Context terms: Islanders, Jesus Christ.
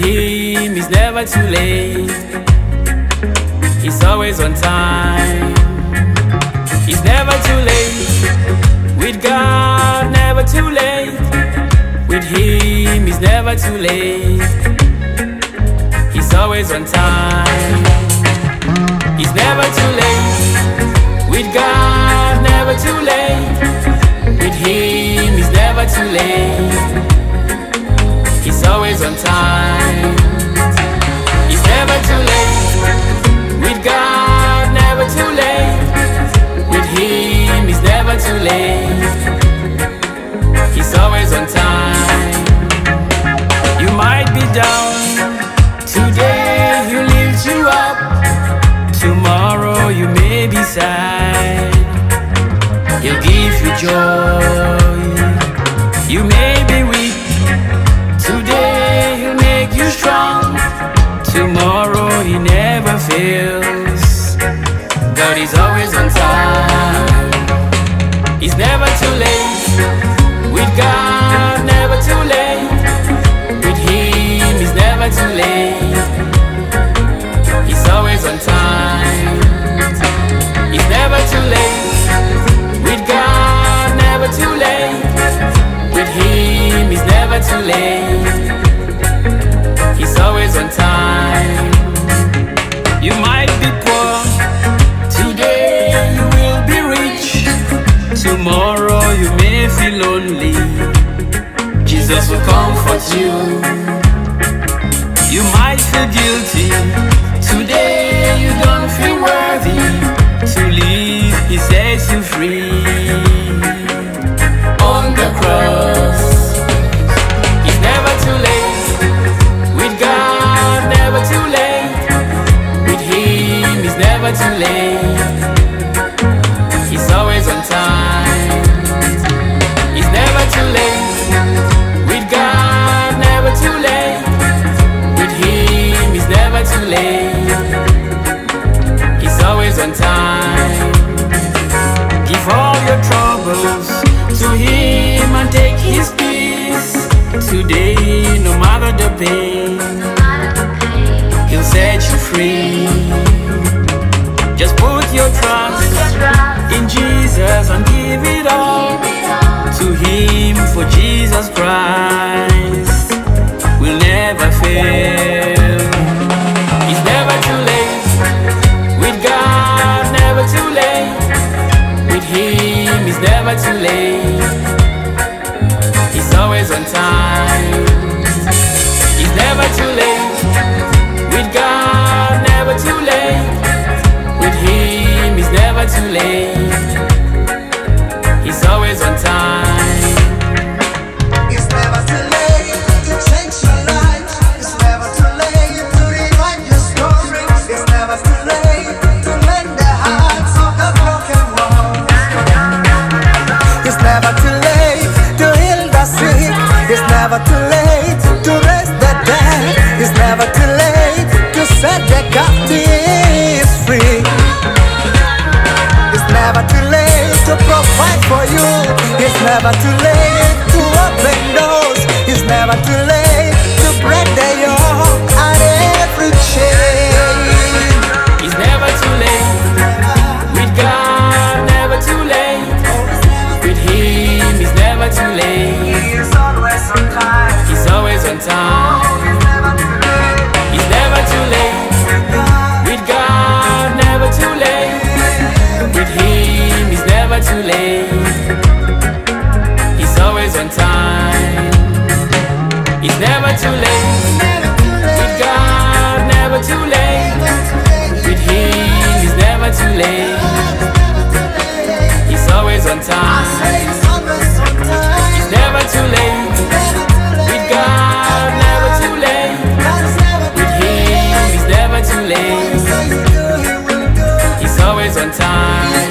Him, it's never too late. He's always on time. It's never too late. With God, never too late. With Him, it's never too late. He's always on time. It's never too late. With God, never too late. With Him, it's never too late. He's always on time. He's never too late. With God, never too late. With Him, it's never too late. He's always on time. You might be down. Today He lifts you up. Tomorrow you may be sad. He'll give you joy. You may be weak. Today He'll make you strong. Tomorrow He never fails. God is always on time. He's never too late. With God, never too late. With Him, it's never too late. He's always on time. It's never too late. With God, never too late. With Him, it's never too late. On time. You might be poor. Today you will be rich. Tomorrow you may feel lonely. Jesus will comfort you. You might feel guilty. Today you don't feel worthy to live. He sets you free on the cross. It's never too late. It's never too late. He's always on time. It's never too late. With God, never too late. With Him, it's never too late. He's always on time. Give all your troubles to Him and take His peace. Today, no matter the pain, He'll set you free. Just put your trust in Jesus and give it all to Him, for Jesus Christ will never fail. It's never too late. With God, never too late. With Him, it's never too late. He's always on time. It's never too late. With God, never too late. Him is never too late. He's always on time. It's never too late to change your life. It's never too late to rewrite your story. It's never too late to mend the hearts of the broken ones. It's never too late to heal the sick. It's never too late to raise the dead. It's never too late to set the captives free. It's never too late to provide for you. It's never too late to open doors. It's never too late to break the yoke at every chain. It's never too late. With God, never too late. With Him, it's never too late. He's always on time. He's always on time. It's never too late. With God, never too late. With Him, it's never too late. He's always on time. It's never too late. With God, never too late. With Him, it's never too late. He's always on time. It's never too late. With God, never too late. With Him, it's never too late. Always on time.